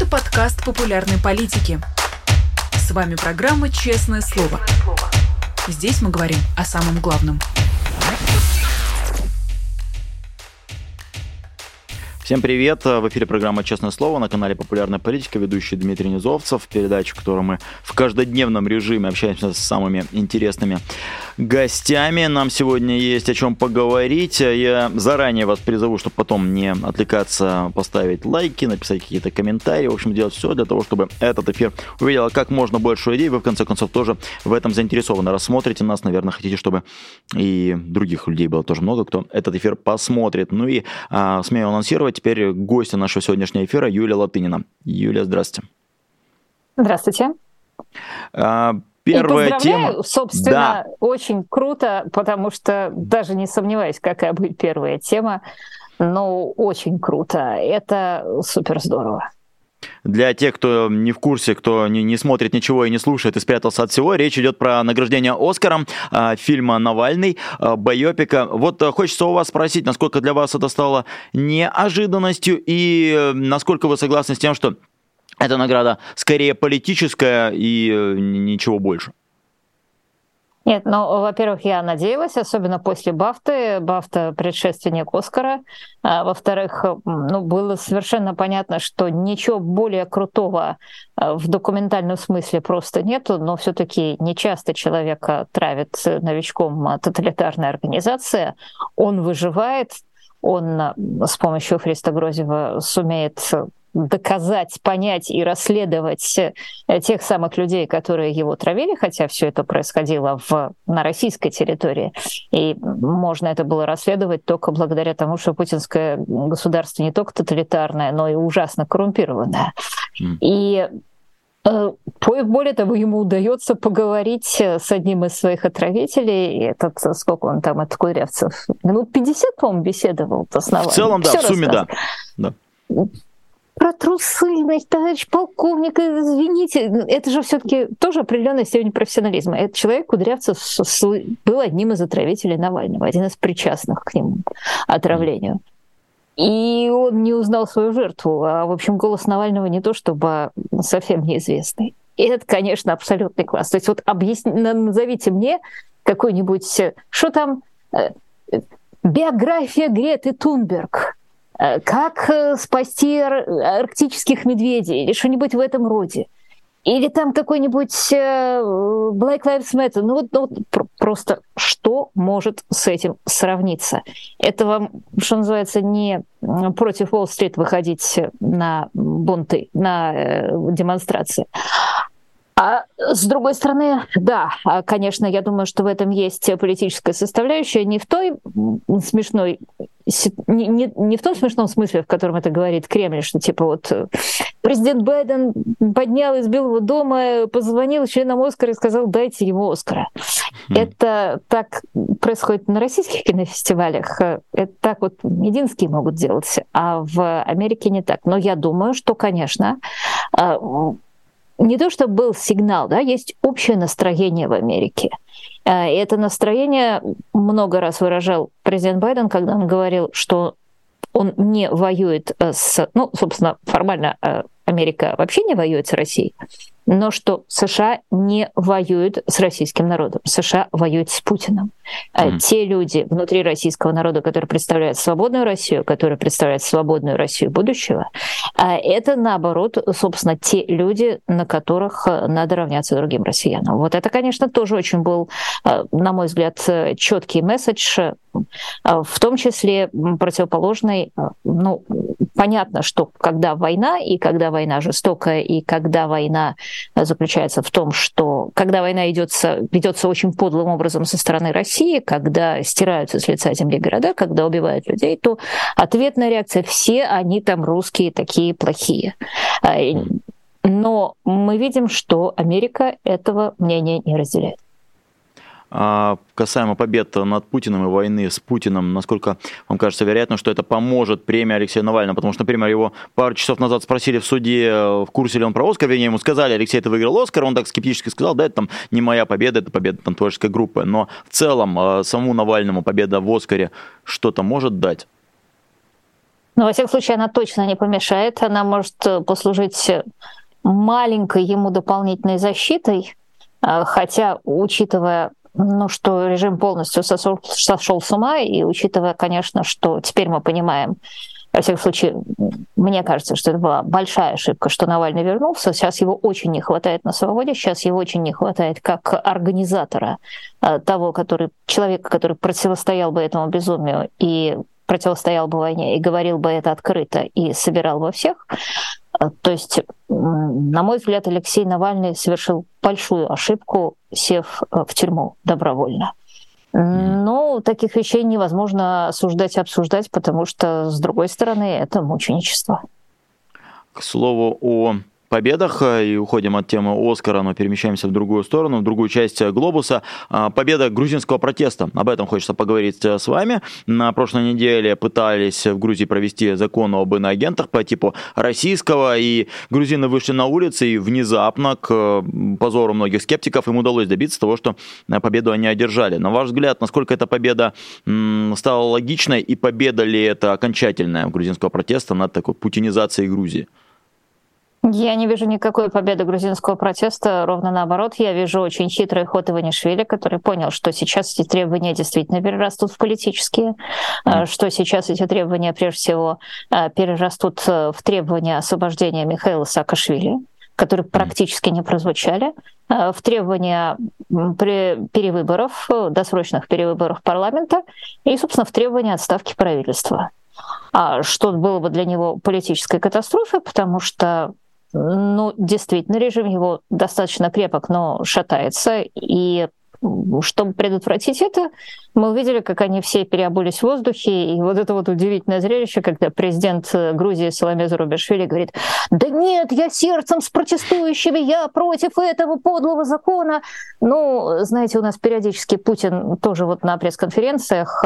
Это подкаст популярной политики. С вами программа «Честное слово». Здесь мы говорим о самом главном. Всем привет! В эфире программа «Честное слово» на канале «Популярная политика», ведущий Дмитрий Низовцев, передача, в которой мы в каждодневном режиме общаемся с самыми интересными гостями. Нам сегодня есть о чем поговорить. Я заранее вас призову, чтобы потом не отвлекаться, поставить лайки, написать какие-то комментарии, в общем, делать все для того, чтобы этот эфир увидел как можно больше людей. Вы, в конце концов, тоже в этом заинтересованы. Рассмотрите нас, наверное, хотите, чтобы и других людей было тоже много, кто этот эфир посмотрит. Ну и смею анонсировать, теперь гостья нашего сегодняшнего эфира Юлия Латынина. Юлия, здравствуйте. Здравствуйте. Первая и поздравляю, тема. Собственно, да. Очень круто, потому что даже не сомневаюсь, какая будет первая тема, но очень круто. Это супер здорово. Для тех, кто не в курсе, кто не смотрит ничего и не слушает и спрятался от всего, речь идет про награждение Оскаром фильма «Навальный», байопика. Вот хочется у вас спросить, насколько для вас это стало неожиданностью и насколько вы согласны с тем, что эта награда скорее политическая и ничего больше? Нет, ну, во-первых, я надеялась, особенно после «Бафты». «Бафта» — предшественник «Оскара». Во-вторых, ну, было совершенно понятно, что ничего более крутого в документальном смысле просто нету, но все-таки нечасто человека травит новичком тоталитарная организация. Он выживает, он с помощью Кристо Грозева сумеет доказать, понять и расследовать тех самых людей, которые его травили, хотя все это происходило на российской территории. И можно это было расследовать только благодаря тому, что путинское государство не только тоталитарное, но и ужасно коррумпированное. И более того, ему удается поговорить с одним из своих отравителей. Этот, сколько он там, этот Кудрявцев? Минут 50, по-моему, беседовал с Навальным. В целом, да, все в сумме, да. Про трусы, значит, товарищ полковник, извините. Это же все-таки тоже определенная степень профессионализма. Этот человек, Кудрявцев, был одним из отравителей Навального, один из причастных к нему отравлению. И он не узнал свою жертву. А, в общем, голос Навального не то чтобы совсем неизвестный. И это, конечно, абсолютный класс. То есть вот назовите мне какой-нибудь... Что там? Биография Греты Тунберг. Как спасти арктических медведей или что-нибудь в этом роде. Или там какой-нибудь Black Lives Matter. Ну вот просто что может с этим сравниться? Это вам, что называется, не против Уолл-стрит выходить на бунты, на демонстрации. А с другой стороны, да, конечно, я думаю, что в этом есть политическая составляющая, не в том смешном смысле, в котором это говорит Кремль, что типа вот президент Байден поднял и сбил его дома, позвонил членам «Оскара» и сказал: дайте ему «Оскара». Это так происходит на российских кинофестивалях. Это так вот единские могут делать, а в Америке не так. Но я думаю, что, конечно, не то, что был сигнал, да, есть общее настроение в Америке. И это настроение много раз выражал президент Байден, когда он говорил, что он не воюет с... Ну, собственно, формально Америка вообще не воюет с Россией, но что США не воюет с российским народом. США воюет с Путиным. Те люди внутри российского народа, которые представляют свободную Россию, которые представляют свободную Россию будущего, это, наоборот, собственно, те люди, на которых надо равняться другим россиянам. Вот это, конечно, тоже очень был, на мой взгляд, четкий месседж, в том числе противоположный. Ну, понятно, что когда война, и когда война жестокая, и когда война заключается в том, что когда война ведется очень подлым образом со стороны России, когда стираются с лица земли города, когда убивают людей, то ответная реакция: все они там русские такие плохие. Но мы видим, что Америка этого мнения не разделяет. Касаемо побед над Путиным и войны с Путиным, насколько вам кажется вероятно, что это поможет премия Алексея Навального? Потому что, например, его пару часов назад спросили в суде, в курсе ли он про «Оскар», вернее, ему сказали: Алексей, ты выиграл «Оскар», он так скептически сказал: да, это там не моя победа, это победа там творческой группы. Но в целом самому Навальному победа в «Оскаре» что-то может дать? Но, во всяком случае, она точно не помешает. Она может послужить маленькой ему дополнительной защитой, хотя, учитывая, что режим полностью сошел с ума, и учитывая, конечно, что теперь мы понимаем, во всяком случае, мне кажется, что это была большая ошибка, что Навальный вернулся. Сейчас его очень не хватает на свободе, сейчас его очень не хватает как организатора того, человека, который противостоял бы этому безумию и противостоял бы войне, и говорил бы это открыто, и собирал бы всех. То есть, на мой взгляд, Алексей Навальный совершил большую ошибку, сев в тюрьму добровольно. Но таких вещей невозможно осуждать и обсуждать, потому что, с другой стороны, это мученичество. К слову о победах, и уходим от темы Оскара, но перемещаемся в другую сторону, в другую часть глобуса. Победа грузинского протеста. Об этом хочется поговорить с вами. На прошлой неделе пытались в Грузии провести закон об иноагентах по типу российского, и грузины вышли на улицы, и внезапно, к позору многих скептиков, им удалось добиться того, что победу они одержали. На ваш взгляд, насколько эта победа стала логичной, и победа ли это окончательная грузинского протеста над такой путинизацией Грузии? Я не вижу никакой победы грузинского протеста, ровно наоборот. Я вижу очень хитрый ход Иванишвили, который понял, что сейчас эти требования действительно перерастут в политические, что сейчас эти требования, прежде всего, перерастут в требования освобождения Михаила Саакашвили, которые практически не прозвучали, в требования перевыборов, досрочных перевыборов парламента и, собственно, в требования отставки правительства. Что было бы для него политической катастрофой, потому что действительно, режим его достаточно крепок, но шатается. И чтобы предотвратить это, мы увидели, как они все переобулись в воздухе. И вот это вот удивительное зрелище, когда президент Грузии Саломе Зурабишвили говорит: «Да нет, я сердцем с протестующими, я против этого подлого закона». Знаете, у нас периодически Путин тоже на пресс-конференциях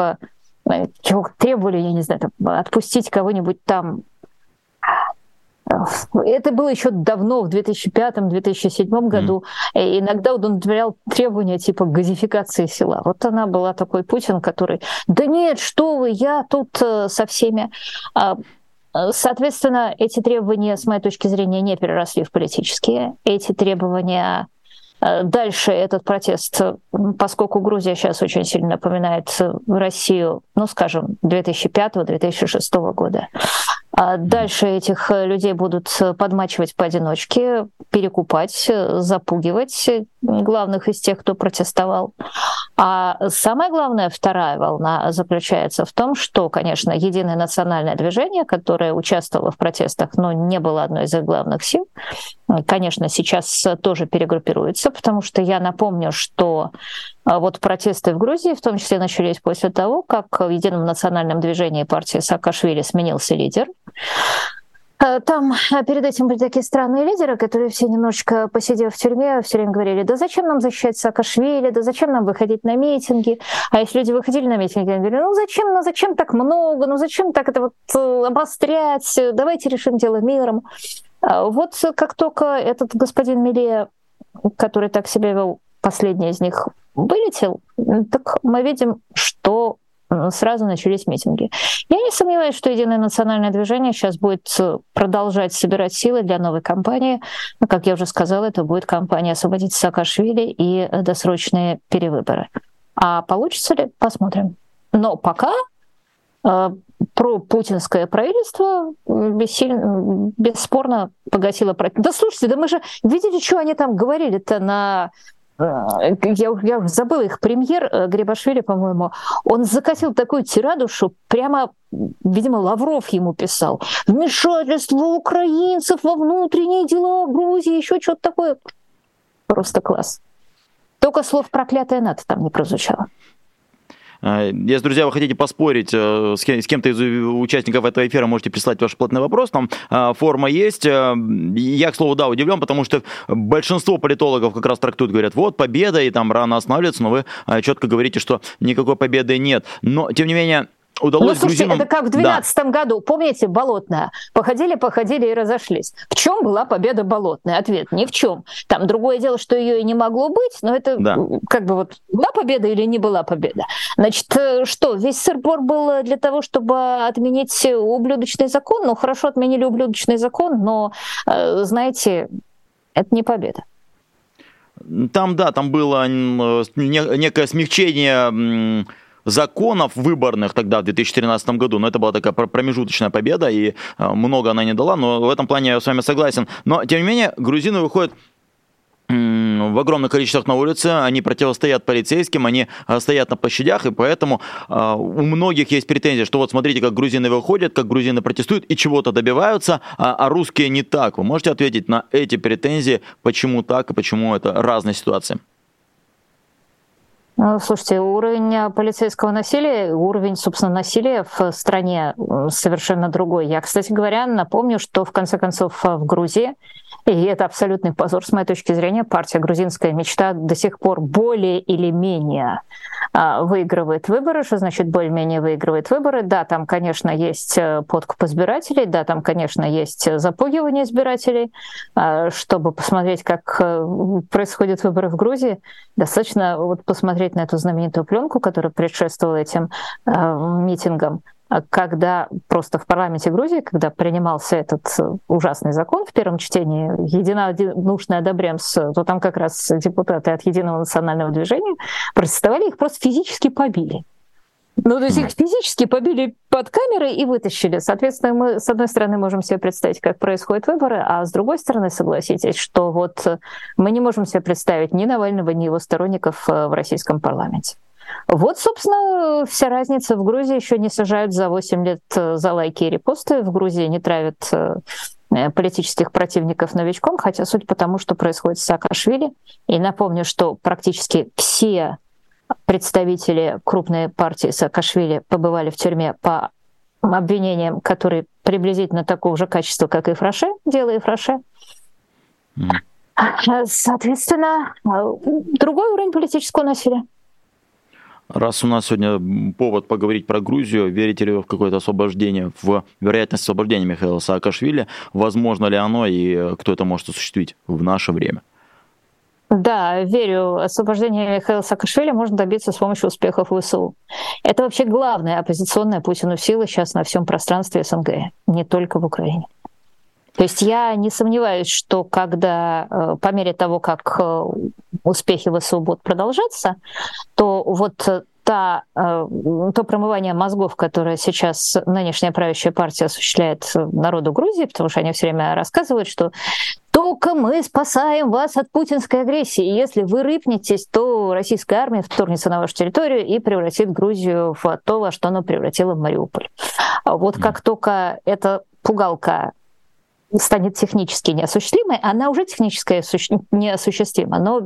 чего требовали, я не знаю, отпустить кого-нибудь там. Это было еще давно, в 2005-2007 году. И иногда он удовлетворял требования типа газификации села. Вот она была такой Путин, который: «Да нет, что вы, я тут со всеми». Соответственно, эти требования, с моей точки зрения, не переросли в политические. Эти требования... Дальше этот протест, поскольку Грузия сейчас очень сильно напоминает Россию, 2005-2006 года, дальше этих людей будут подмачивать поодиночке, перекупать, запугивать главных из тех, кто протестовал. А самая главная вторая волна заключается в том, что, конечно, единое национальное движение, которое участвовало в протестах, но не было одной из их главных сил, конечно, сейчас тоже перегруппируется, потому что я напомню, что протесты в Грузии в том числе начались после того, как в едином национальном движении партии Саакашвили сменился лидер. Там перед этим были такие странные лидеры, которые все немножечко, посидев в тюрьме, все время говорили: «Да зачем нам защищать Саакашвили, да зачем нам выходить на митинги?» А если люди выходили на митинги, они говорили: зачем так много, зачем так это обострять, давайте решим дело миром». Вот как только этот господин Миле, который так себя вел, последний из них, вылетел, так мы видим, что сразу начались митинги. Я не сомневаюсь, что единое национальное движение сейчас будет продолжать собирать силы для новой кампании. Как я уже сказала, это будет кампания «Освободить Саакашвили» и досрочные перевыборы. А получится ли? Посмотрим. Но пока пропутинское правительство бесспорно погасило протест. Да слушайте, мы же видели, что они там говорили-то на... Я уже забыла их премьер, Грибашвили, по-моему, он закатил такую тираду, что прямо, видимо, Лавров ему писал: «Вмешательство украинцев во внутренние дела Грузии», еще что-то такое. Просто класс. Только слов «проклятая НАТО» там не прозвучало. Если, друзья, вы хотите поспорить с кем-то из участников этого эфира, можете прислать ваш платный вопрос, там форма есть. Я, к слову, удивлен, потому что большинство политологов как раз трактуют, говорят: вот, победа, и там рано останавливаться, но вы четко говорите, что никакой победы нет. Но, тем не менее, удалось грузинам... это как в 2012 году, помните, Болотная? Походили и разошлись. В чем была победа Болотной? Ответ – ни в чем. Там другое дело, что ее и не могло быть, но это как бы вот была победа или не была победа. Значит, что, весь сыр-бор был для того, чтобы отменить ублюдочный закон? Ну, хорошо, отменили ублюдочный закон, но, знаете, это не победа. Там, да, там было некое смягчение законов выборных тогда, в 2013 году, но это была такая промежуточная победа, и много она не дала, но в этом плане я с вами согласен. Но, тем не менее, грузины выходят в огромных количествах на улице, они противостоят полицейским, они стоят на площадях, и поэтому у многих есть претензии, что вот смотрите, как грузины выходят, как грузины протестуют и чего-то добиваются, а русские не так. Вы можете ответить на эти претензии, почему так и почему это разные ситуации? Слушайте, уровень полицейского насилия, уровень, собственно, насилия в стране совершенно другой. Я, кстати говоря, напомню, что в конце концов в Грузии, и это абсолютный позор с моей точки зрения, партия «Грузинская мечта» до сих пор более или менее выигрывает выборы. Что значит более-менее выигрывает выборы? Да, там, конечно, есть подкуп избирателей, да, там, конечно, есть запугивание избирателей. Чтобы посмотреть, как происходят выборы в Грузии, достаточно вот посмотреть на эту знаменитую пленку, которая предшествовала этим митингам, когда просто в парламенте Грузии, когда принимался этот ужасный закон в первом чтении, единодушно одобряем, то там как раз депутаты от Единого национального движения протестовали, их просто физически побили. Ну, то есть их физически побили под камеры и вытащили. Соответственно, мы, с одной стороны, можем себе представить, как происходят выборы, а с другой стороны, согласитесь, что вот мы не можем себе представить ни Навального, ни его сторонников в российском парламенте. Вот, собственно, вся разница. В Грузии еще не сажают за 8 лет за лайки и репосты, в Грузии не травят политических противников новичком, хотя судя по тому, что происходит с Саакашвили, и напомню, что практически все представители крупной партии Саакашвили побывали в тюрьме по обвинениям, которые приблизительно такого же качества, как и Фраше, дело Фраше. Соответственно, другой уровень политического насилия. Раз у нас сегодня повод поговорить про Грузию, верите ли вы в какое-то освобождение, в вероятность освобождения Михаила Саакашвили, возможно ли оно и кто это может осуществить в наше время? Да, верю, освобождение Михаила Саакашвили можно добиться с помощью успехов ВСУ. Это вообще главная оппозиционная Путину сила сейчас на всем пространстве СНГ, не только в Украине. То есть я не сомневаюсь, что когда, по мере того, как успехи ВСУ будут продолжаться, то вот то промывание мозгов, которое сейчас нынешняя правящая партия осуществляет народу Грузии, потому что они все время рассказывают, что только мы спасаем вас от путинской агрессии. И если вы рыпнетесь, то российская армия вторгнется на вашу территорию и превратит Грузию в то, во что она превратила Мариуполь. Вот как только эта пугалка станет технически неосуществимой, она уже технически неосуществима. Но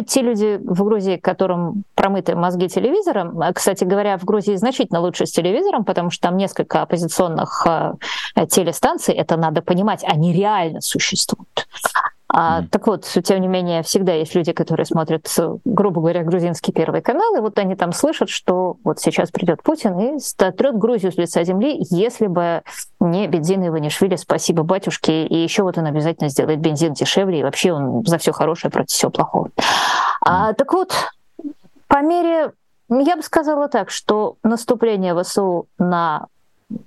те люди в Грузии, которым промыты мозги телевизором, кстати говоря, в Грузии значительно лучше с телевизором, потому что там несколько оппозиционных телестанций, это надо понимать, они реально существуют. Так вот, тем не менее, всегда есть люди, которые смотрят, грубо говоря, грузинский Первый канал, и вот они там слышат, что вот сейчас придет Путин и сотрет Грузию с лица земли, если бы не бензин Иванишвили, спасибо батюшке, и еще вот он обязательно сделает бензин дешевле, и вообще он за все хорошее против всего плохого. Так вот, по мере, я бы сказала так, что наступление ВСУ на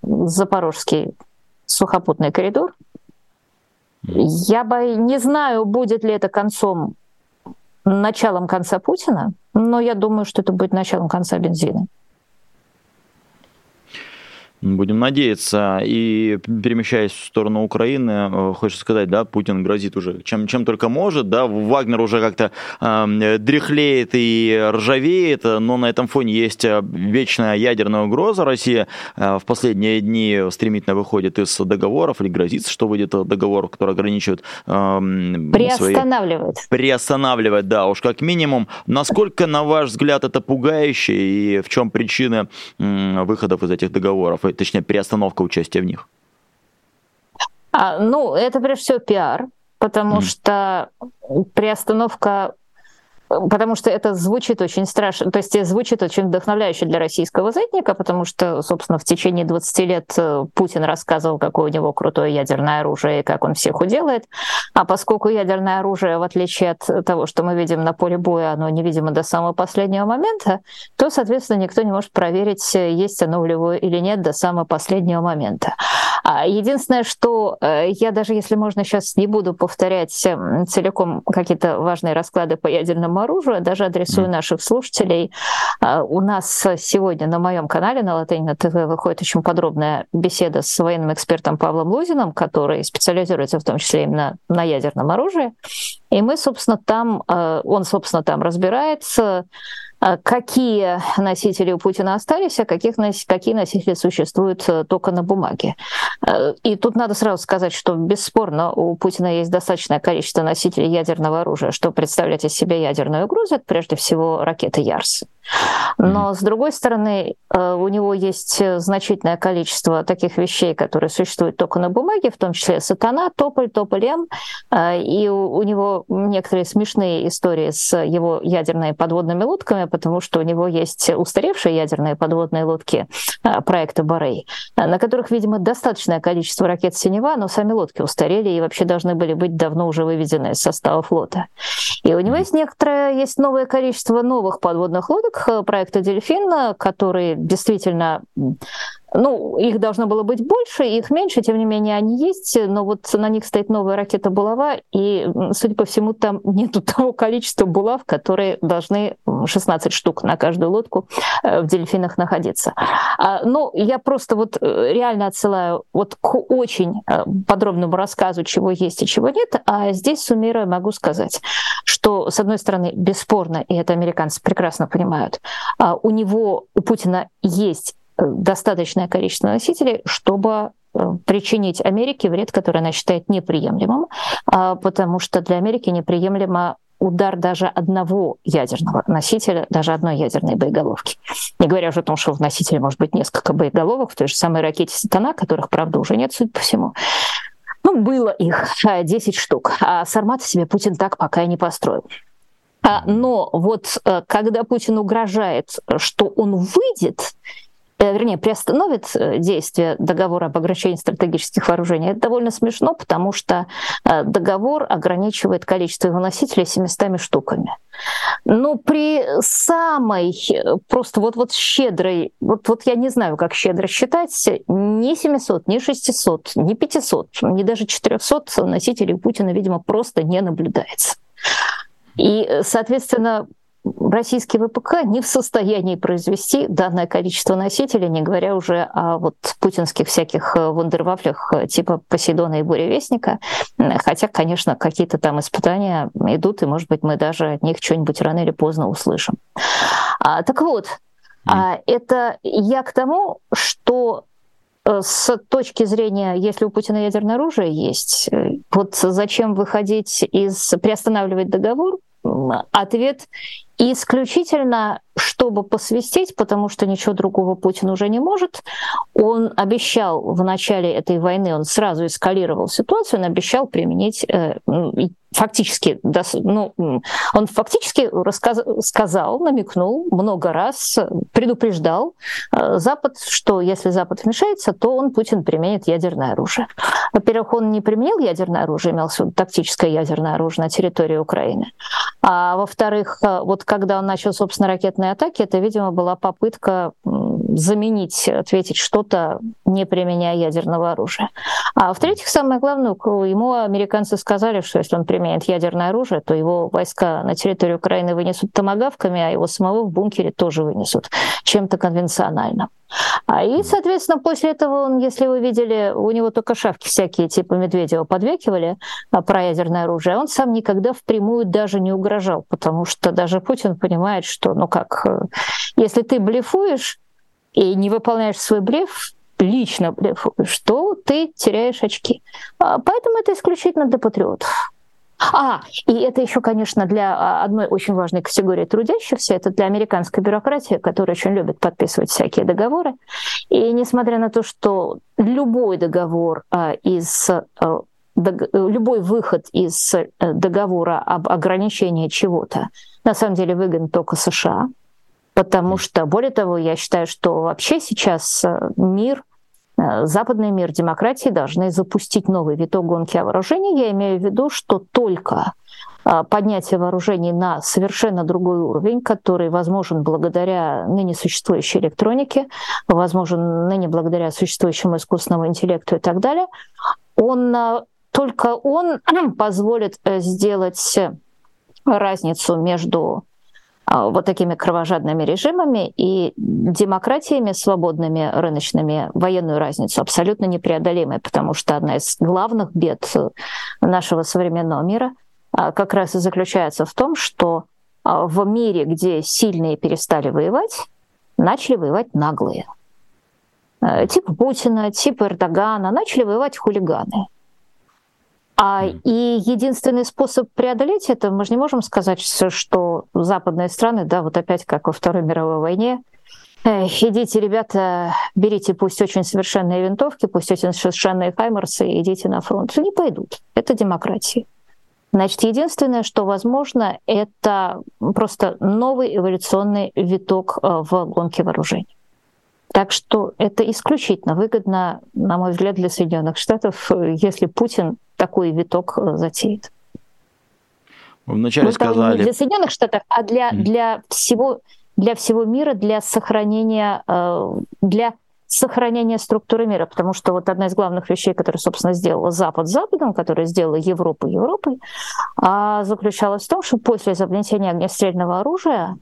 Запорожский сухопутный коридор, я бы не знаю, будет ли это началом конца Путина, но я думаю, что это будет началом конца бензина. Будем надеяться. И перемещаясь в сторону Украины, хочется сказать, да, Путин грозит уже чем только может, да, Вагнер уже как-то дряхлеет и ржавеет, но на этом фоне есть вечная ядерная угроза. Россия в последние дни стремительно выходит из договоров или грозится, что выйдет договор, который ограничивает приостанавливает, да, уж как минимум. Насколько, на ваш взгляд, это пугающе и в чем причина выходов из этих договоров? Точнее, переостановка участия в них? Ну, это прежде всего пиар, потому что приостановка потому что это звучит очень страшно, то есть звучит очень вдохновляюще для российского задника, потому что, собственно, в течение 20 лет Путин рассказывал, какое у него крутое ядерное оружие и как он всех уделает. А поскольку ядерное оружие, в отличие от того, что мы видим на поле боя, оно невидимо до самого последнего момента, то, соответственно, никто не может проверить, есть оно в него или нет до самого последнего момента. Единственное, что я даже, если можно, сейчас не буду повторять целиком какие-то важные расклады по ядерному оружию, я даже адресую наших слушателей. У нас сегодня на моем канале на Латынина ТВ выходит очень подробная беседа с военным экспертом Павлом Лузиным, который специализируется в том числе именно на ядерном оружии. И мы, собственно, там, он, собственно, там разбирается, какие носители у Путина остались, а какие носители существуют только на бумаге. И тут надо сразу сказать, что бесспорно у Путина есть достаточное количество носителей ядерного оружия, что представляет из себя ядерную угрозу, это прежде всего ракеты «Ярс». Но, с другой стороны, у него есть значительное количество таких вещей, которые существуют только на бумаге, в том числе «Сатана», «Тополь», «Тополь-М», и у него некоторые смешные истории с его ядерными подводными лодками, потому что у него есть устаревшие ядерные подводные лодки проекта «Борей», на которых, видимо, достаточное количество ракет «Синева», но сами лодки устарели и вообще должны были быть давно уже выведены из состава флота. И у него есть некоторое, есть новое количество новых подводных лодок проекта «Дельфин», которые действительно... Ну, их должно было быть больше, их меньше, тем не менее они есть, но вот на них стоит новая ракета «Булава», и, судя по всему, там нету того количества булав, которые должны 16 штук на каждую лодку в «Дельфинах» находиться. Ну, я просто вот реально отсылаю вот к очень подробному рассказу, чего есть и чего нет, а здесь, суммируя, могу сказать, что, с одной стороны, бесспорно, и это американцы прекрасно понимают, у Путина есть достаточное количество носителей, чтобы причинить Америке вред, который она считает неприемлемым, потому что для Америки неприемлемо удар даже одного ядерного носителя, даже одной ядерной боеголовки. Не говоря уже о том, что в носителе может быть несколько боеголовок в той же самой ракете «Сатана», которых, правда, уже нет, судя по всему. Ну, было их 10 штук, а «Сармата» себе Путин так пока и не построил. Но вот когда Путин угрожает, что он выйдет, вернее, приостановит действие договора об ограничении стратегических вооружений. Это довольно смешно, потому что договор ограничивает количество его носителей 700 штуками. Но при самой просто вот щедрой, вот я не знаю, как щедро считать, ни 700, ни 600, ни 500, ни даже 400 носителей Путина, видимо, просто не наблюдается. И, соответственно, российский ВПК не в состоянии произвести данное количество носителей, не говоря уже о вот путинских всяких вундервафлях типа «Посейдона» и «Буревестника». Хотя, конечно, какие-то там испытания идут, и, может быть, мы даже от них что-нибудь рано или поздно услышим. Так вот, это я к тому, что... С точки зрения, если у Путина ядерное оружие есть, вот зачем выходить приостанавливать договор? Ответ исключительно, чтобы посвистеть, потому что ничего другого Путин уже не может. Он обещал в начале этой войны, он сразу эскалировал ситуацию, он обещал применить... Он фактически сказал, намекнул много раз, предупреждал Запад, что если Запад вмешается, то Путин применит ядерное оружие. Во-первых, он не применил ядерное оружие, имелось в виду тактическое ядерное оружие на территории Украины. А во-вторых, вот когда он начал, собственно, ракетные атаки, это, видимо, была попытка заменить, ответить что-то, не применяя ядерного оружия. А в-третьих, самое главное, ему американцы сказали, что если он применяет ядерное оружие, то его войска на территорию Украины вынесут томагавками, а его самого в бункере тоже вынесут чем-то конвенциональным. И, соответственно, после этого он, если вы видели, у него только шавки всякие типа Медведева подвекивали про ядерное оружие, он сам никогда впрямую даже не угрожал, потому что даже Путин понимает, что, если ты блефуешь и не выполняешь свой блеф, лично блефуешь, то ты теряешь очки. Поэтому это исключительно для патриотов. И это еще, конечно, для одной очень важной категории трудящихся, это для американской бюрократии, которая очень любит подписывать всякие договоры. И несмотря на то, что любой договор из любой выход из договора об ограничении чего-то на самом деле выгоден только США, потому что, более того, я считаю, что вообще сейчас мир, западный мир, демократии должны запустить новый виток гонки о вооружении. Я имею в виду, что только поднятие вооружений на совершенно другой уровень, который возможен благодаря ныне существующей электронике, возможен ныне благодаря существующему искусственному интеллекту и так далее, он позволит сделать разницу между вот такими кровожадными режимами и демократиями свободными, рыночными, военную разницу абсолютно непреодолимой, потому что одна из главных бед нашего современного мира как раз и заключается в том, что в мире, где сильные перестали воевать, начали воевать наглые. Типа Путина, типа Эрдогана, начали воевать хулиганы. И единственный способ преодолеть это, мы же не можем сказать, что западные страны, да, вот опять как во Второй мировой войне, идите, ребята, берите пусть очень совершенные винтовки, пусть очень совершенные хаймерсы, идите на фронт. Не пойдут. Это демократия. Значит, единственное, что возможно, это просто новый эволюционный виток в гонке вооружений. Так что это исключительно выгодно, на мой взгляд, для Соединенных Штатов, если Путин такой виток затеет. Вы вначале сказали... Не для Соединенных Штатов, а для всего мира, для сохранения структуры мира. Потому что вот одна из главных вещей, которую, собственно, сделала Запад Западом, которая сделала Европу Европой, заключалась в том, что после изобретения огнестрельного оружия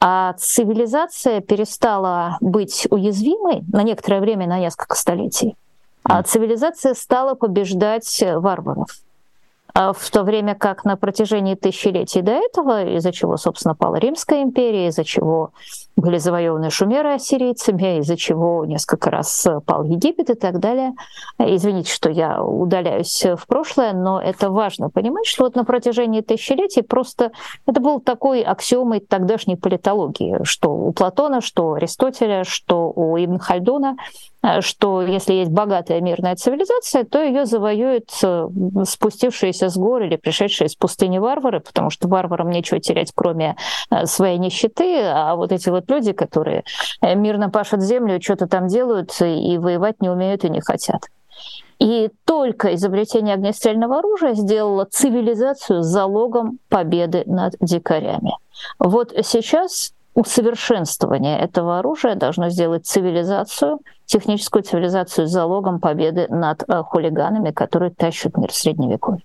цивилизация перестала быть уязвимой на некоторое время, на несколько столетий. Цивилизация стала побеждать варваров. В то время как на протяжении тысячелетий до этого, из-за чего, собственно, пала Римская империя, из-за чего были завоеваны шумеры ассирийцами, из-за чего несколько раз пал Египет и так далее. Извините, что я удаляюсь в прошлое, но это важно понимать, что вот на протяжении тысячелетий просто это был такой аксиомой тогдашней политологии, что у Платона, что у Аристотеля, что у Ибн Хальдуна, что если есть богатая мирная цивилизация, то ее завоюют спустившиеся с гор или пришедшие из пустыни варвары, потому что варварам нечего терять, кроме своей нищеты, а вот эти вот люди, которые мирно пашут землю, что-то там делают и воевать не умеют и не хотят. И только изобретение огнестрельного оружия сделало цивилизацию залогом победы над дикарями. Вот сейчас усовершенствование этого оружия должно сделать цивилизацию, техническую цивилизацию, залогом победы над хулиганами, которые тащат мир в Средневековье.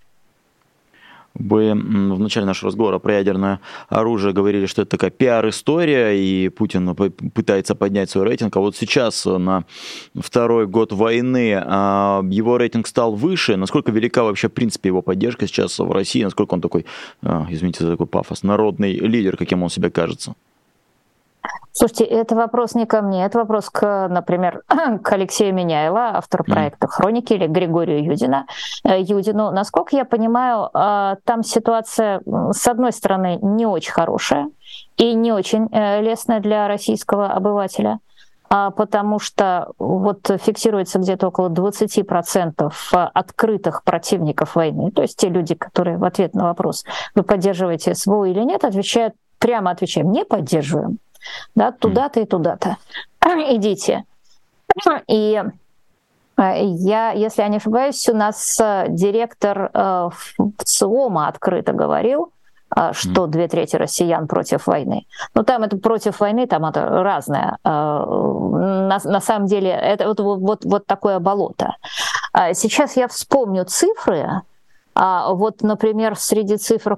Вы в начале нашего разговора про ядерное оружие говорили, что это такая пиар-история, и Путин пытается поднять свой рейтинг. А вот сейчас, на второй год войны, его рейтинг стал выше. Насколько велика вообще, в принципе, его поддержка сейчас в России? Насколько он такой, извините за такой пафос, народный лидер, каким он себе кажется? Слушайте, это вопрос не ко мне, это вопрос, например, к Алексею Миняйло, автору проекта «Хроники», или Григорию Юдину. Насколько я понимаю, там ситуация, с одной стороны, не очень хорошая и не очень лестная для российского обывателя, потому что вот фиксируется где-то около 20% открытых противников войны, то есть те люди, которые в ответ на вопрос «Вы поддерживаете СВО или нет?» отвечают, прямо отвечаем «Не поддерживаем». Да, туда-то и туда-то. Идите. И я, если я не ошибаюсь, у нас директор ЦИОМа открыто говорил, что 2/3 россиян против войны. Но там это против войны, там это разное. На самом деле это вот такое болото. Сейчас я вспомню цифры. Вот, например, среди цифр...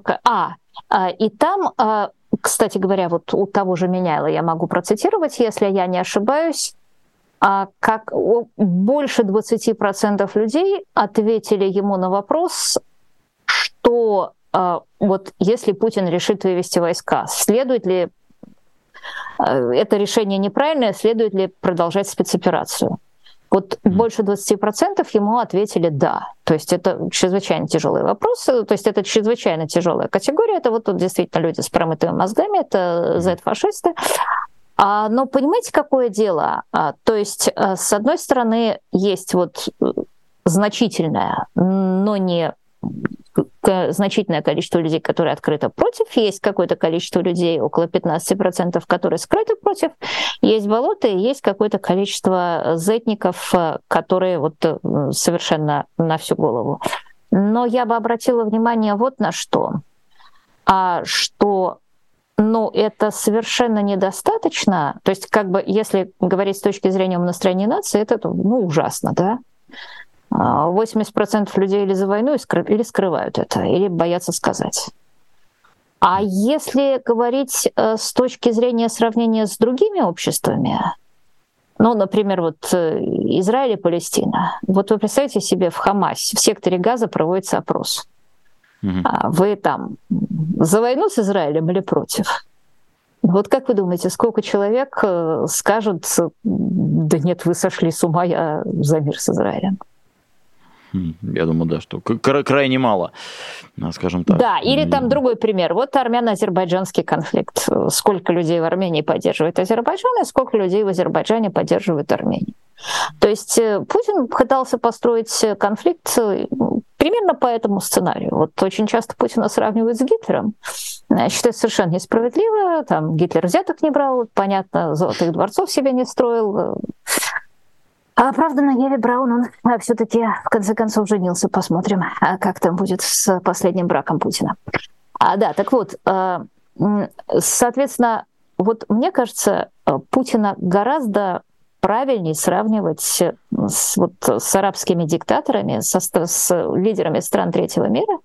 и там... Кстати говоря, вот у того же Миняйло я могу процитировать, если я не ошибаюсь, как больше 20% людей ответили ему на вопрос, что вот если Путин решит вывести войска, следует ли это решение неправильное, следует ли продолжать спецоперацию? Вот больше 20% ему ответили «да». То есть это чрезвычайно тяжелый вопрос, то есть это чрезвычайно тяжелая категория. Это вот тут действительно люди с промытыми мозгами, это Z-фашисты. Но понимаете, какое дело? То есть, с одной стороны, есть вот значительное, но не значительное количество людей, которые открыто против, есть какое-то количество людей, около 15%, которые скрыто против, есть болота, и есть какое-то количество зетников, которые вот совершенно на всю голову. Но я бы обратила внимание вот на что. Что это совершенно недостаточно. То есть, как бы, если говорить с точки зрения умонастроения нации, это ужасно, да? 80% людей или за войну, или скрывают это, или боятся сказать. А если говорить с точки зрения сравнения с другими обществами, например, Израиль и Палестина. Вы представьте себе, в Хамасе, в секторе Газа проводится опрос. Угу. Вы там за войну с Израилем или против? Как вы думаете, сколько человек скажут, да нет, вы сошли с ума, я за мир с Израилем? Я думаю, да, что крайне мало, скажем так. Да, или там другой пример. Армяно-азербайджанский конфликт. Сколько людей в Армении поддерживает Азербайджан, и сколько людей в Азербайджане поддерживает Армению. То есть Путин пытался построить конфликт примерно по этому сценарию. Очень часто Путина сравнивают с Гитлером. Считают совершенно несправедливо. Гитлер взяток не брал, понятно, золотых дворцов себе не строил. А правда, на Еве Браун он все-таки в конце концов женился. Посмотрим, как там будет с последним браком Путина. Соответственно, мне кажется, Путина гораздо правильнее сравнивать с арабскими диктаторами, с лидерами стран третьего мира,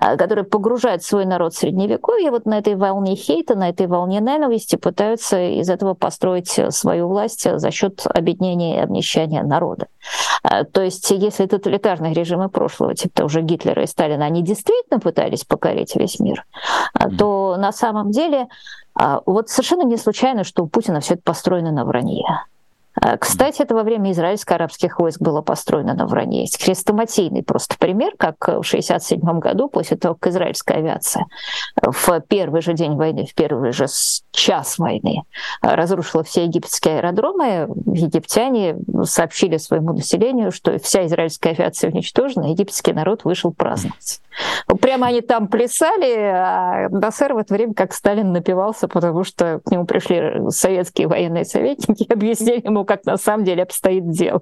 которые погружают свой народ в средневековье, на этой волне хейта, на этой волне ненависти пытаются из этого построить свою власть за счет объединения и обнищания народа. То есть, если тоталитарные режимы прошлого, типа того же Гитлера и Сталина, они действительно пытались покорить весь мир, то на самом деле совершенно не случайно, что у Путина все это построено на вранье. Кстати, это во время израильско-арабских войск было построено на вранье. Есть хрестоматийный просто пример, как в 1967 году, после того, как израильская авиация в первый же день войны, в первый же час войны разрушила все египетские аэродромы, египтяне сообщили своему населению, что вся израильская авиация уничтожена, а египетский народ вышел праздновать. Прямо они там плясали, а Нассер в это время как Сталин напивался, потому что к нему пришли советские военные советники и объяснили ему, как на самом деле обстоит дело.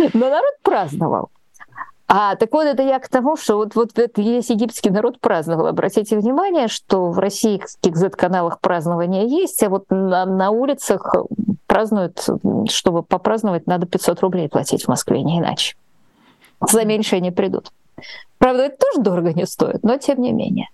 Но народ праздновал. Это я к тому, что весь египетский народ праздновал. Обратите внимание, что в российских Z-каналах празднование есть, а на улицах празднуют, чтобы попраздновать, надо 500 рублей платить в Москве, не иначе. За меньшее не придут. Правда, это тоже дорого не стоит, но тем не менее.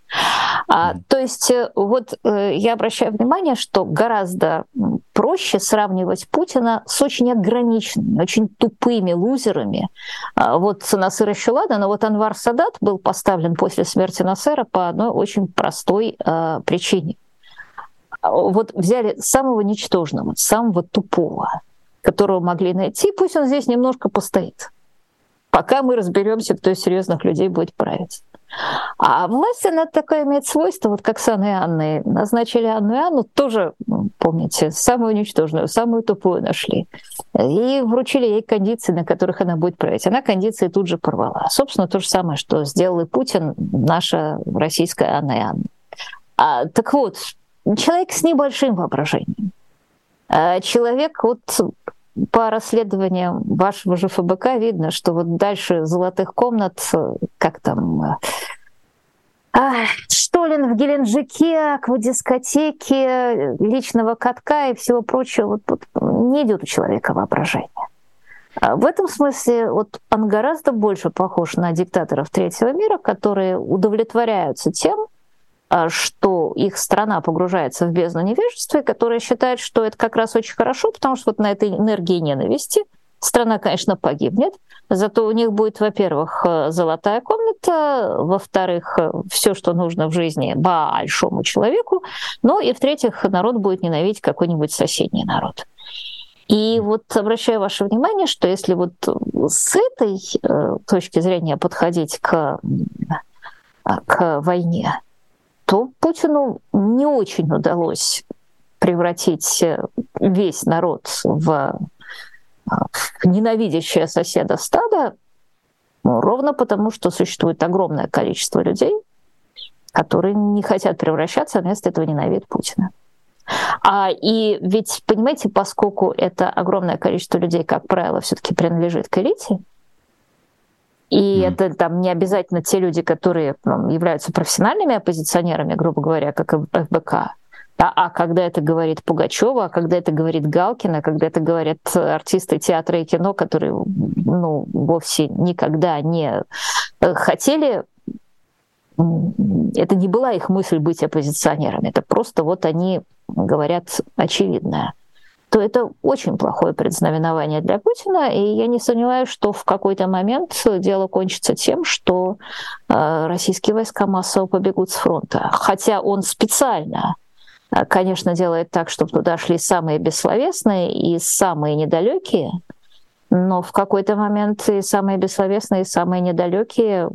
Я обращаю внимание, что гораздо проще сравнивать Путина с очень ограниченными, очень тупыми лузерами. Насыр еще ладно, но Анвар Садат был поставлен после смерти Насера по одной очень простой причине. Взяли самого ничтожного, самого тупого, которого могли найти, пусть он здесь немножко постоит. Пока мы разберемся, кто из серьезных людей будет править. А власть, она такое имеет свойство, как с Анной Анной. Назначили Анну и Анну, тоже, помните, самую ничтожную, самую тупую нашли. И вручили ей кондиции, на которых она будет править. Она кондиции тут же порвала. Собственно, то же самое, что сделал и Путин, наша российская Анна и Анна. Человек с небольшим воображением. Человек по расследованиям вашего же ФБК видно, что дальше золотых комнат, как там, Штолин в Геленджике, аквадискотеки, личного катка и всего прочего, не идет у человека воображение. В этом смысле он гораздо больше похож на диктаторов третьего мира, которые удовлетворяются тем, что их страна погружается в бездну невежества, и которая считает, что это как раз очень хорошо, потому что на этой энергии ненависти страна, конечно, погибнет, зато у них будет, во-первых, золотая комната, во-вторых, все, что нужно в жизни большому человеку, и, в-третьих, народ будет ненавидеть какой-нибудь соседний народ. И обращаю ваше внимание, что если с этой точки зрения подходить к войне, то Путину не очень удалось превратить весь народ в ненавидящее соседа стадо, Ровно потому, что существует огромное количество людей, которые не хотят превращаться, а вместо этого ненавидят Путина. И ведь, понимаете, поскольку это огромное количество людей, как правило, все-таки принадлежит к элите, и это там не обязательно те люди, которые являются профессиональными оппозиционерами, грубо говоря, как ФБК, да? А когда это говорит Пугачёва, а когда это говорит Галкина, когда это говорят артисты театра и кино, которые вовсе никогда не хотели... Это не была их мысль быть оппозиционерами, это просто они говорят очевидное, то это очень плохое предзнаменование для Путина, и я не сомневаюсь, что в какой-то момент дело кончится тем, что российские войска массово побегут с фронта. Хотя он специально, конечно, делает так, чтобы туда шли самые бессловесные и самые недалекие, но в какой-то момент и самые бессловесные, и самые недалекие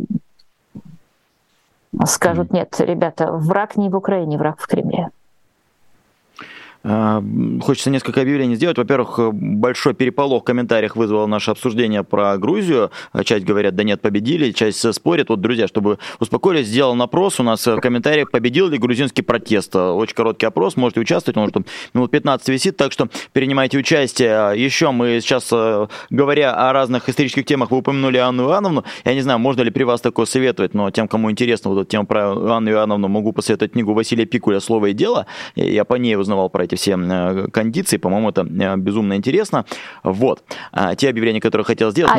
скажут: нет, ребята, враг не в Украине, враг в Кремле. Хочется несколько объявлений сделать. Во-первых, большой переполох в комментариях вызвало наше обсуждение про Грузию. Часть говорят, да нет, победили, часть спорит. Вот, друзья, чтобы успокоились, сделан опрос у нас в комментариях: победил ли грузинский протест. Очень короткий опрос, можете участвовать, он уже там минут 15 висит, так что принимайте участие. Еще мы сейчас, говоря о разных исторических темах, вы упомянули Анну Иоанновну. Я не знаю, можно ли при вас такое советовать, но тем, кому интересна вот эта тема про Анну Иоанновну, могу посоветовать книгу Василия Пикуля «Слово и дело». Я по ней узнавал про эти все кондиции, по-моему, это безумно интересно. Вот. Те объявления, которые хотел сделать.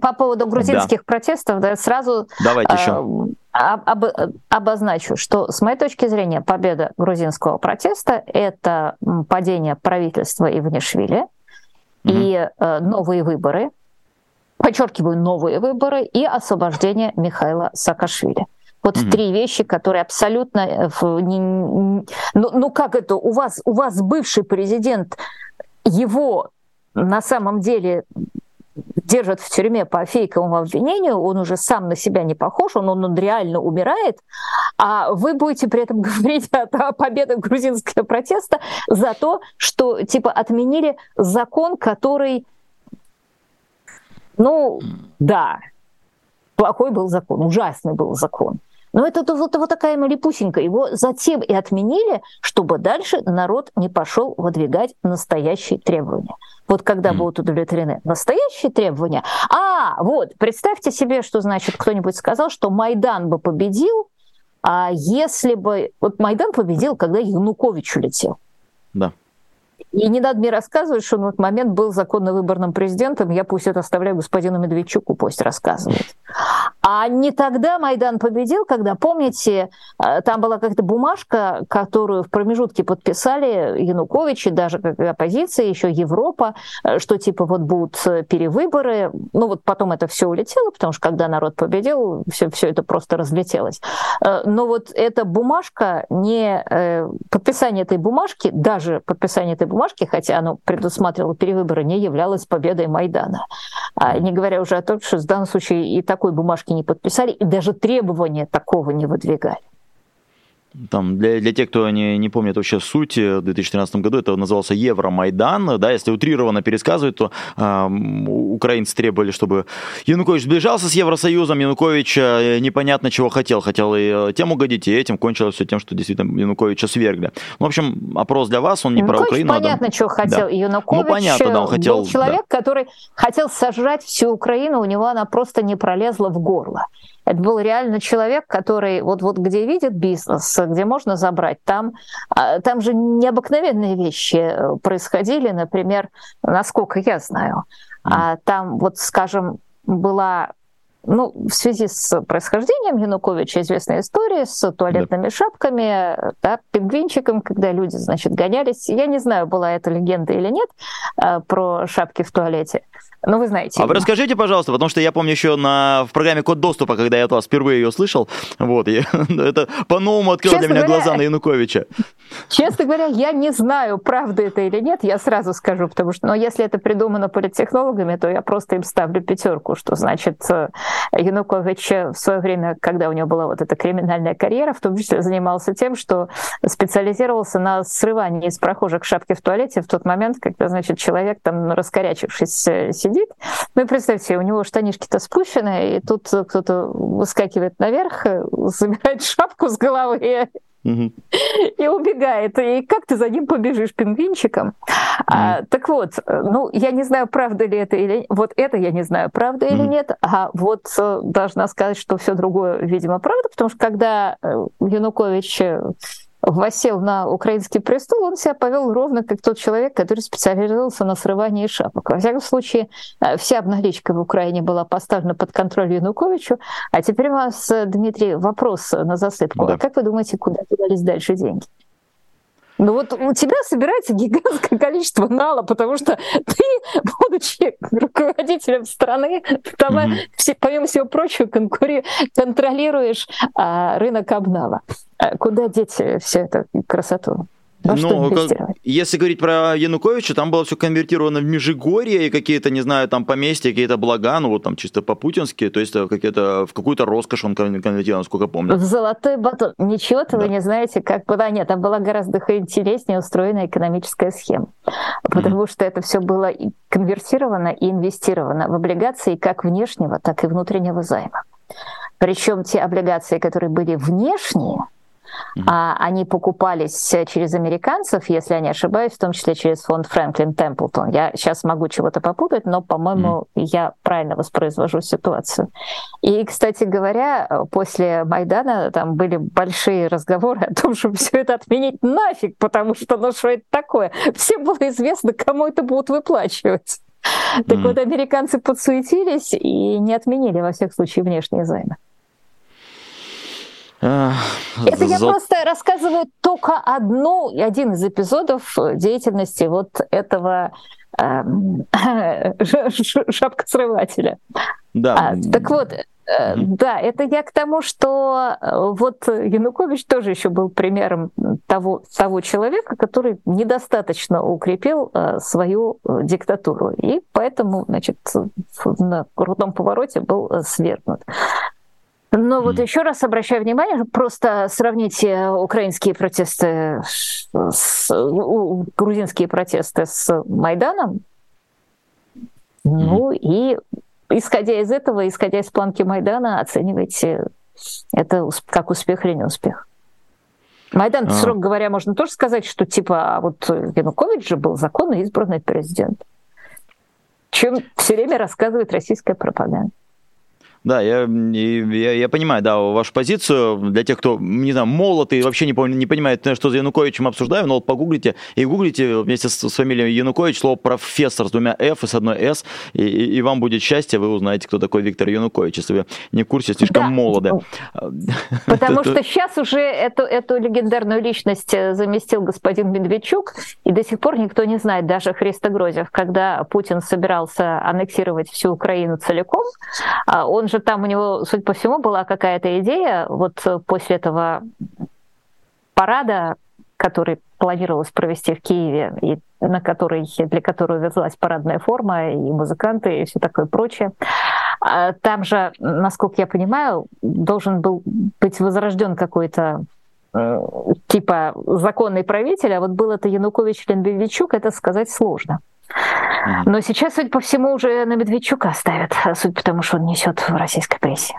По поводу грузинских протестов, сразу обозначу, что с моей точки зрения победа грузинского протеста – это падение правительства Иванишвили и новые выборы, подчеркиваю, новые выборы и освобождение Михаила Саакашвили. Вот три вещи, которые абсолютно... как это? У вас бывший президент, его на самом деле держат в тюрьме по фейковому обвинению, он уже сам на себя не похож, он реально умирает, а вы будете при этом говорить о победах грузинского протеста за то, что типа отменили закон, который... Плохой был закон, ужасный был закон. Но это вот такая малепусенька. Его затем и отменили, чтобы дальше народ не пошел выдвигать настоящие требования. Вот когда будут удовлетворены настоящие требования... представьте себе, что значит, кто-нибудь сказал, что Майдан бы победил, а если бы... Вот Майдан победил, когда Янукович улетел. Да. И не надо мне рассказывать, что на этот момент был законно выборным президентом. Я пусть это оставляю господину Медведчуку, пусть рассказывает. А не тогда Майдан победил, когда, помните, там была какая-то бумажка, которую в промежутке подписали Янукович и даже оппозиция, еще Европа, что типа вот будут перевыборы. Потом это все улетело, потому что когда народ победил, все это просто разлетелось. Но вот эта бумажка, подписание этой бумажки, даже подписание этой бумажки, хотя оно предусматривало перевыборы, не являлось победой Майдана. Не говоря уже о том, что в данном случае и такой бумажки не подписали, и даже требования такого не выдвигали. Там, для тех, кто не помнит вообще суть, в 2013 году это назывался Евромайдан. Да, если утрированно пересказывать, то украинцы требовали, чтобы Янукович сближался с Евросоюзом. Янукович непонятно чего хотел. Хотел и тем угодить, и этим. Кончилось все тем, что действительно Януковича свергли. В общем, опрос для вас, он не Янукович про Украину. Понятно, чего хотел. Да. Янукович был человек, который хотел сожрать всю Украину, у него она просто не пролезла в горло. Это был реально человек, который вот где видит бизнес, где можно забрать, там же необыкновенные вещи происходили, например, насколько я знаю, там скажем, была, в связи с происхождением Януковича известная история с туалетными шапками, пингвинчиком, когда люди, гонялись, я не знаю, была эта легенда или нет, про шапки в туалете. Вы знаете. Вы расскажите, пожалуйста, потому что я помню еще в программе «Код доступа», когда я от вас впервые ее слышал, это по-новому открыло для меня глаза на Януковича. Честно говоря, я не знаю, правда это или нет, я сразу скажу, потому что, если это придумано политтехнологами, то я просто им ставлю 5, что значит Янукович в свое время, когда у него была эта криминальная карьера, в том числе занимался тем, что специализировался на срывании из прохожих шапки в туалете в тот момент, когда, человек раскорячившись сидит. Ну и представьте, у него штанишки-то спущены, и тут кто-то выскакивает наверх, забирает шапку с головы и убегает. И как ты за ним побежишь пингвинчиком? Так вот, ну, я не знаю, правда ли это или... Вот это я не знаю, правда или нет, а вот должна сказать, что все другое, видимо, правда, потому что когда Янукович восел на украинский престол, он себя повел ровно как тот человек, который специализировался на срывании шапок. Во всяком случае, вся обналичка в Украине была поставлена под контроль Януковичу. А теперь у вас, Дмитрий, вопрос на засыпку. Да. А как вы думаете, куда подались дальше деньги? Ну вот у тебя собирается гигантское количество нала, потому что ты, будучи руководителем страны, помимо всего прочего, контролируешь рынок обнала. Куда деть всю эту красоту? Ну, если говорить про Януковича, там было все конвертировано в Межигорье и какие-то, не знаю, там поместья, какие-то блага, ну вот там чисто по-путински, то есть в какую-то роскошь он конвертировал, насколько помню. В золотой батон. Ничего-то вы не знаете, как куда. Нет, там была гораздо интереснее устроена экономическая схема, потому что это все было и конвертировано и инвестировано в облигации как внешнего, так и внутреннего займа. Причем те облигации, которые были внешние, они покупались через американцев, если я не ошибаюсь, в том числе через фонд Фрэнклин Темплтон. Я сейчас могу чего-то попутать, но, по-моему, я правильно воспроизвожу ситуацию. И, кстати говоря, после Майдана там были большие разговоры о том, чтобы все это отменить нафиг, потому что, ну что это такое? Всем было известно, кому это будут выплачивать. Так вот, американцы подсуетились и не отменили, во всех случаях, внешние займы. Это я просто рассказываю только один из эпизодов деятельности вот этого шапкосрывателя. Да. Так вот, да, это я к тому, что вот Янукович тоже еще был примером того человека, который недостаточно укрепил свою диктатуру, и поэтому, значит, на крутом повороте был свергнут. Но вот еще раз обращаю внимание, просто сравните украинские протесты, грузинские протесты с Майданом. Ну и исходя из этого, исходя из планки Майдана, оценивайте это как успех или неуспех. Майдан, строго говоря, можно тоже сказать, что типа, а вот Янукович же был законно избранный президент. Чем все время рассказывает российская пропаганда. Да, я понимаю, да, вашу позицию. Для тех, кто, не знаю, молод и вообще не понимает, что за Януковичем обсуждаем, но вот погуглите и гуглите вместе с фамилией Янукович слово «профессор» с двумя «ф» и с одной «с», и вам будет счастье, вы узнаете, кто такой Виктор Янукович, если вы не в курсе, слишком молоды. Потому что сейчас уже эту легендарную личность заместил господин Медведчук, и до сих пор никто не знает, даже Кристо Грозев, когда Путин собирался аннексировать всю Украину целиком, он же там у него, судя по всему, была какая-то идея вот после этого парада, который планировалось провести в Киеве, и для которого везлась парадная форма, и музыканты, и все такое прочее. Там же, насколько я понимаю, должен был быть возрожден какой-то типа законный правитель, а вот был это Янукович или Медведчук, это сказать сложно. Но сейчас, судя по всему, уже на Медведчука ставят, судя по тому, что он несет в российской прессе.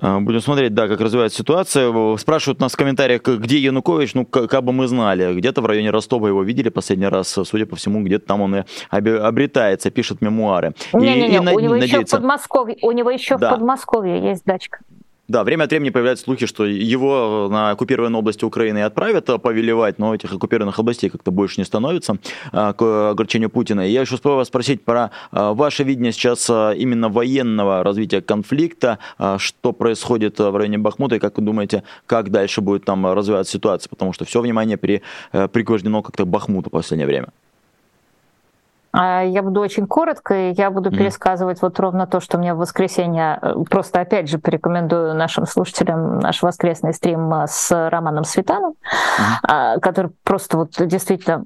Будем смотреть, да, как развивается ситуация. Спрашивают нас в комментариях, где Янукович, ну, как бы мы знали. Где-то в районе Ростова его видели последний раз, судя по всему, где-то там он и обретается, пишет мемуары. Не-не-не, у него еще в Подмосковье есть дачка. Да, время от времени появляются слухи, что его на оккупированные области Украины отправят повелевать, но этих оккупированных областей как-то больше не становится, к огорчению Путина. И я еще успел вас спросить про ваше видение сейчас именно военного развития конфликта, что происходит в районе Бахмута, и как вы думаете, как дальше будет там развиваться ситуация, потому что все внимание пригвождено как-то к Бахмуту в последнее время. Я буду очень коротко, и я буду пересказывать вот ровно то, что мне в воскресенье... Просто, опять же, порекомендую нашим слушателям наш воскресный стрим с Романом Светаном, который просто вот действительно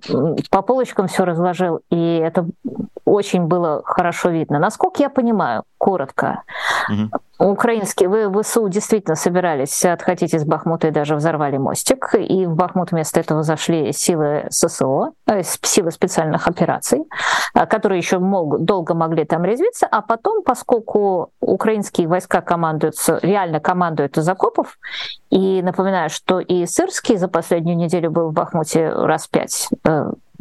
по полочкам все разложил, и это очень было хорошо видно. Насколько я понимаю, коротко, Украинские ВСУ действительно собирались отходить из Бахмута и даже взорвали мостик. И в Бахмут вместо этого зашли силы ССО, силы специальных операций, которые еще долго могли там резвиться. А потом, поскольку украинские войска реально командуют из окопов, и напоминаю, что и Сырский за последнюю неделю был в Бахмуте раз 5,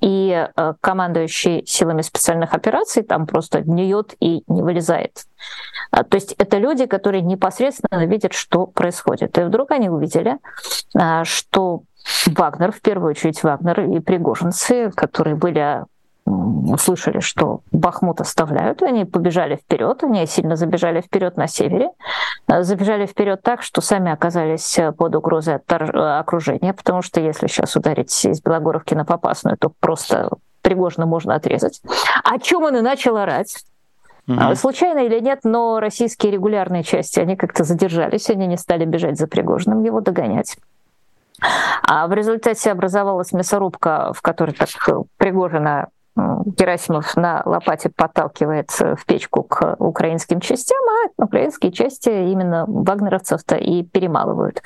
и командующий силами специальных операций там просто гниет и не вылезает. То есть это люди, которые непосредственно видят, что происходит. И вдруг они увидели, что Вагнер, в первую очередь Вагнер и пригожинцы, которые услышали, что Бахмут оставляют, они побежали вперед, они сильно забежали вперед на севере, забежали вперед так, что сами оказались под угрозой окружения, потому что если сейчас ударить из Белогоровки на Попасную, то просто Пригожина можно отрезать. О чем он и начал орать. Случайно или нет, но российские регулярные части, они как-то задержались, они не стали бежать за Пригожиным, его догонять. А в результате образовалась мясорубка, в которой так Пригожина Герасимов на лопате подталкивает в печку к украинским частям, а украинские части именно вагнеровцев-то и перемалывают.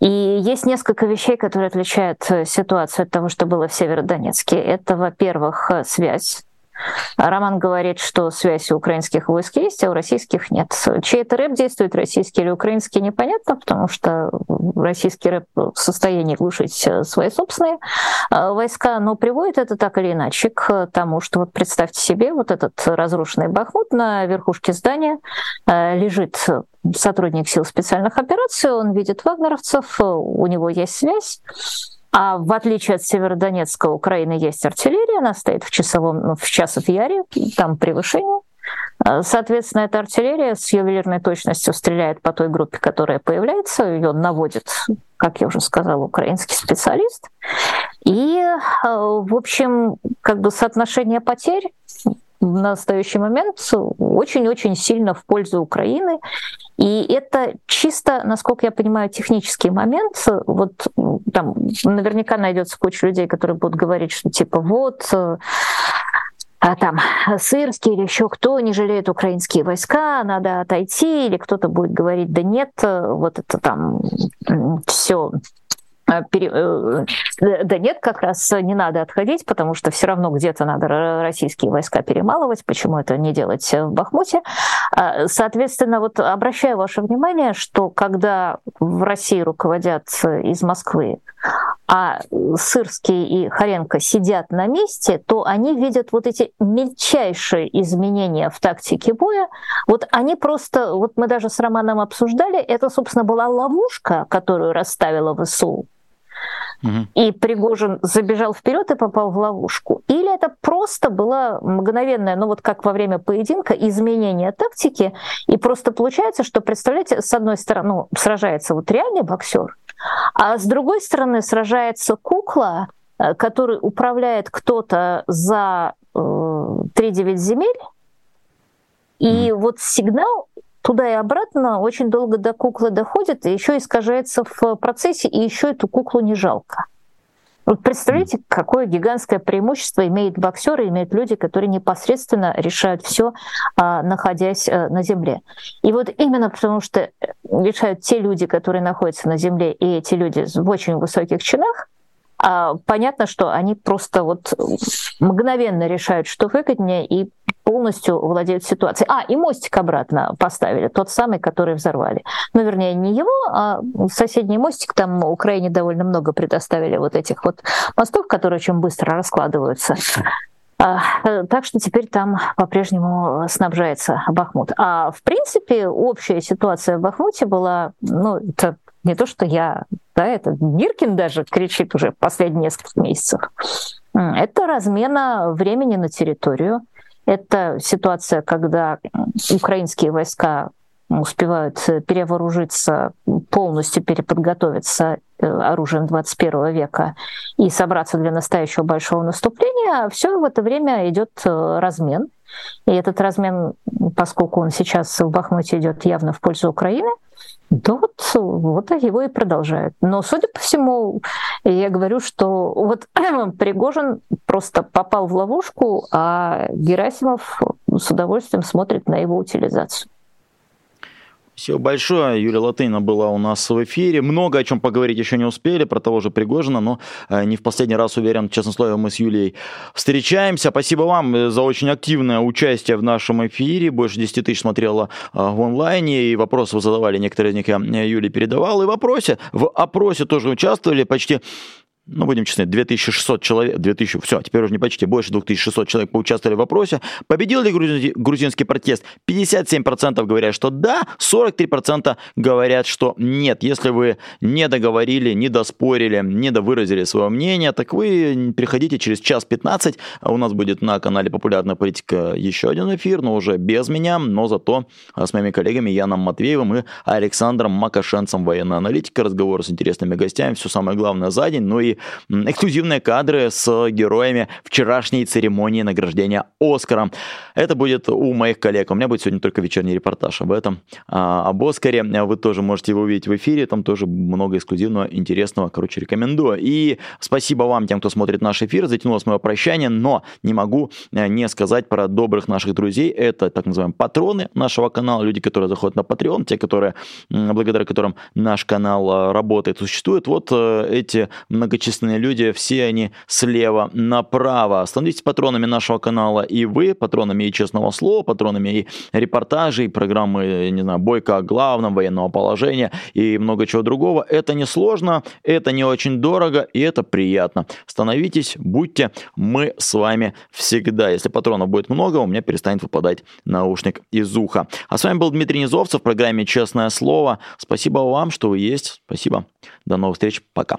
И есть несколько вещей, которые отличают ситуацию от того, что было в Северодонецке. Это, во-первых, связь. Роман говорит, что связь у украинских войск есть, а у российских нет. Чей это рэп действует, российский или украинский, непонятно, потому что российский рэп в состоянии глушить свои собственные войска, но приводит это так или иначе к тому, что вот представьте себе, вот этот разрушенный Бахмут, на верхушке здания лежит сотрудник сил специальных операций, он видит вагнеровцев, у него есть связь. А в отличие от Северодонецка, у Украины есть артиллерия, она стоит в часов яре, там превышение. Соответственно, эта артиллерия с ювелирной точностью стреляет по той группе, которая появляется, ее наводит, как я уже сказала, украинский специалист. И, в общем, соотношение потерь в настоящий момент очень-очень сильно в пользу Украины. И это чисто, насколько я понимаю, технический момент. Вот там наверняка найдется куча людей, которые будут говорить, что там Сырский или еще кто не жалеет украинские войска, надо отойти, или кто-то будет говорить, да нет, вот это там все... Да нет, как раз не надо отходить, потому что все равно где-то надо российские войска перемалывать, почему это не делать в Бахмуте. Соответственно, вот обращаю ваше внимание, что когда в России руководят из Москвы, а Сырский и Харенко сидят на месте, то они видят вот эти мельчайшие изменения в тактике боя. Вот они просто, вот мы даже с Романом обсуждали, это, собственно, была ловушка, которую расставила ВСУ. И Пригожин забежал вперед и попал в ловушку. Или это просто было мгновенное, как во время поединка, изменение тактики. И просто получается, что, представляете, с одной стороны сражается реальный боксер, а с другой стороны сражается кукла, которой управляет кто-то за 3-9 земель. И вот сигнал туда и обратно очень долго до куклы доходит, и еще искажается в процессе, и еще эту куклу не жалко. Вот представляете, какое гигантское преимущество имеют боксеры, имеют люди, которые непосредственно решают все, находясь на земле. И вот именно потому, что решают те люди, которые находятся на земле, и эти люди в очень высоких чинах, понятно, что они просто мгновенно решают, что выгоднее, и полностью владеют ситуацией. И мостик обратно поставили, тот самый, который взорвали. Вернее, не его, а соседний мостик. Там Украине довольно много предоставили этих мостов, которые очень быстро раскладываются. Так что теперь там по-прежнему снабжается Бахмут. А в принципе, общая ситуация в Бахмуте была, это не то, что это Гиркин даже кричит уже последние несколько месяцев. Это размена времени на территорию. Это ситуация, когда украинские войска успевают перевооружиться, полностью переподготовиться оружием 21 века и собраться для настоящего большого наступления, а все в это время идет размен. И этот размен, поскольку он сейчас в Бахмуте идет явно в пользу Украины, вот его и продолжают. Но, судя по всему, я говорю, что Пригожин просто попал в ловушку, а Герасимов с удовольствием смотрит на его утилизацию. Все большое. Юлия Латынина была у нас в эфире. Много о чем поговорить еще не успели, про того же Пригожина, но не в последний раз, уверен, честное слово, мы с Юлей встречаемся. Спасибо вам за очень активное участие в нашем эфире. Больше 10 тысяч смотрело в онлайне, и вопросы вы задавали, некоторые из них я Юле передавал. И в опросе тоже участвовали почти... Ну, будем честны, 2600 человек, 2000, все, теперь уже не почти, больше 2600 человек поучаствовали в вопросе. Победил ли грузинский протест? 57% говорят, что да, 43% говорят, что нет. Если вы не договорили, не доспорили, не довыразили свое мнение, так вы приходите через час 15, у нас будет на канале «Популярная политика» еще один эфир, но уже без меня, но зато с моими коллегами Яном Матвеевым и Александром Макашенцем, военная аналитика, разговоры с интересными гостями, все самое главное за день, ну и эксклюзивные кадры с героями вчерашней церемонии награждения Оскаром. Это будет у моих коллег. У меня будет сегодня только вечерний репортаж об этом, об Оскаре. Вы тоже можете его увидеть в эфире. Там тоже много эксклюзивного, интересного. Короче, рекомендую. И спасибо вам, тем, кто смотрит наш эфир. Затянулось мое прощание, но не могу не сказать про добрых наших друзей. Это так называемые патроны нашего канала. Люди, которые заходят на Patreon, те, которые, благодаря которым наш канал работает, существует. Вот эти многочисленные люди, все они слева направо. Становитесь патронами нашего канала и вы, патронами и честного слова, патронами и репортажей, программы, не знаю, «Бойко о главном», «Военного положения» и много чего другого. Это не сложно, это не очень дорого и это приятно. Становитесь, будьте, мы с вами всегда. Если патронов будет много, у меня перестанет выпадать наушник из уха. А с вами был Дмитрий Низовцев в программе «Честное слово». Спасибо вам, что вы есть. Спасибо. До новых встреч. Пока.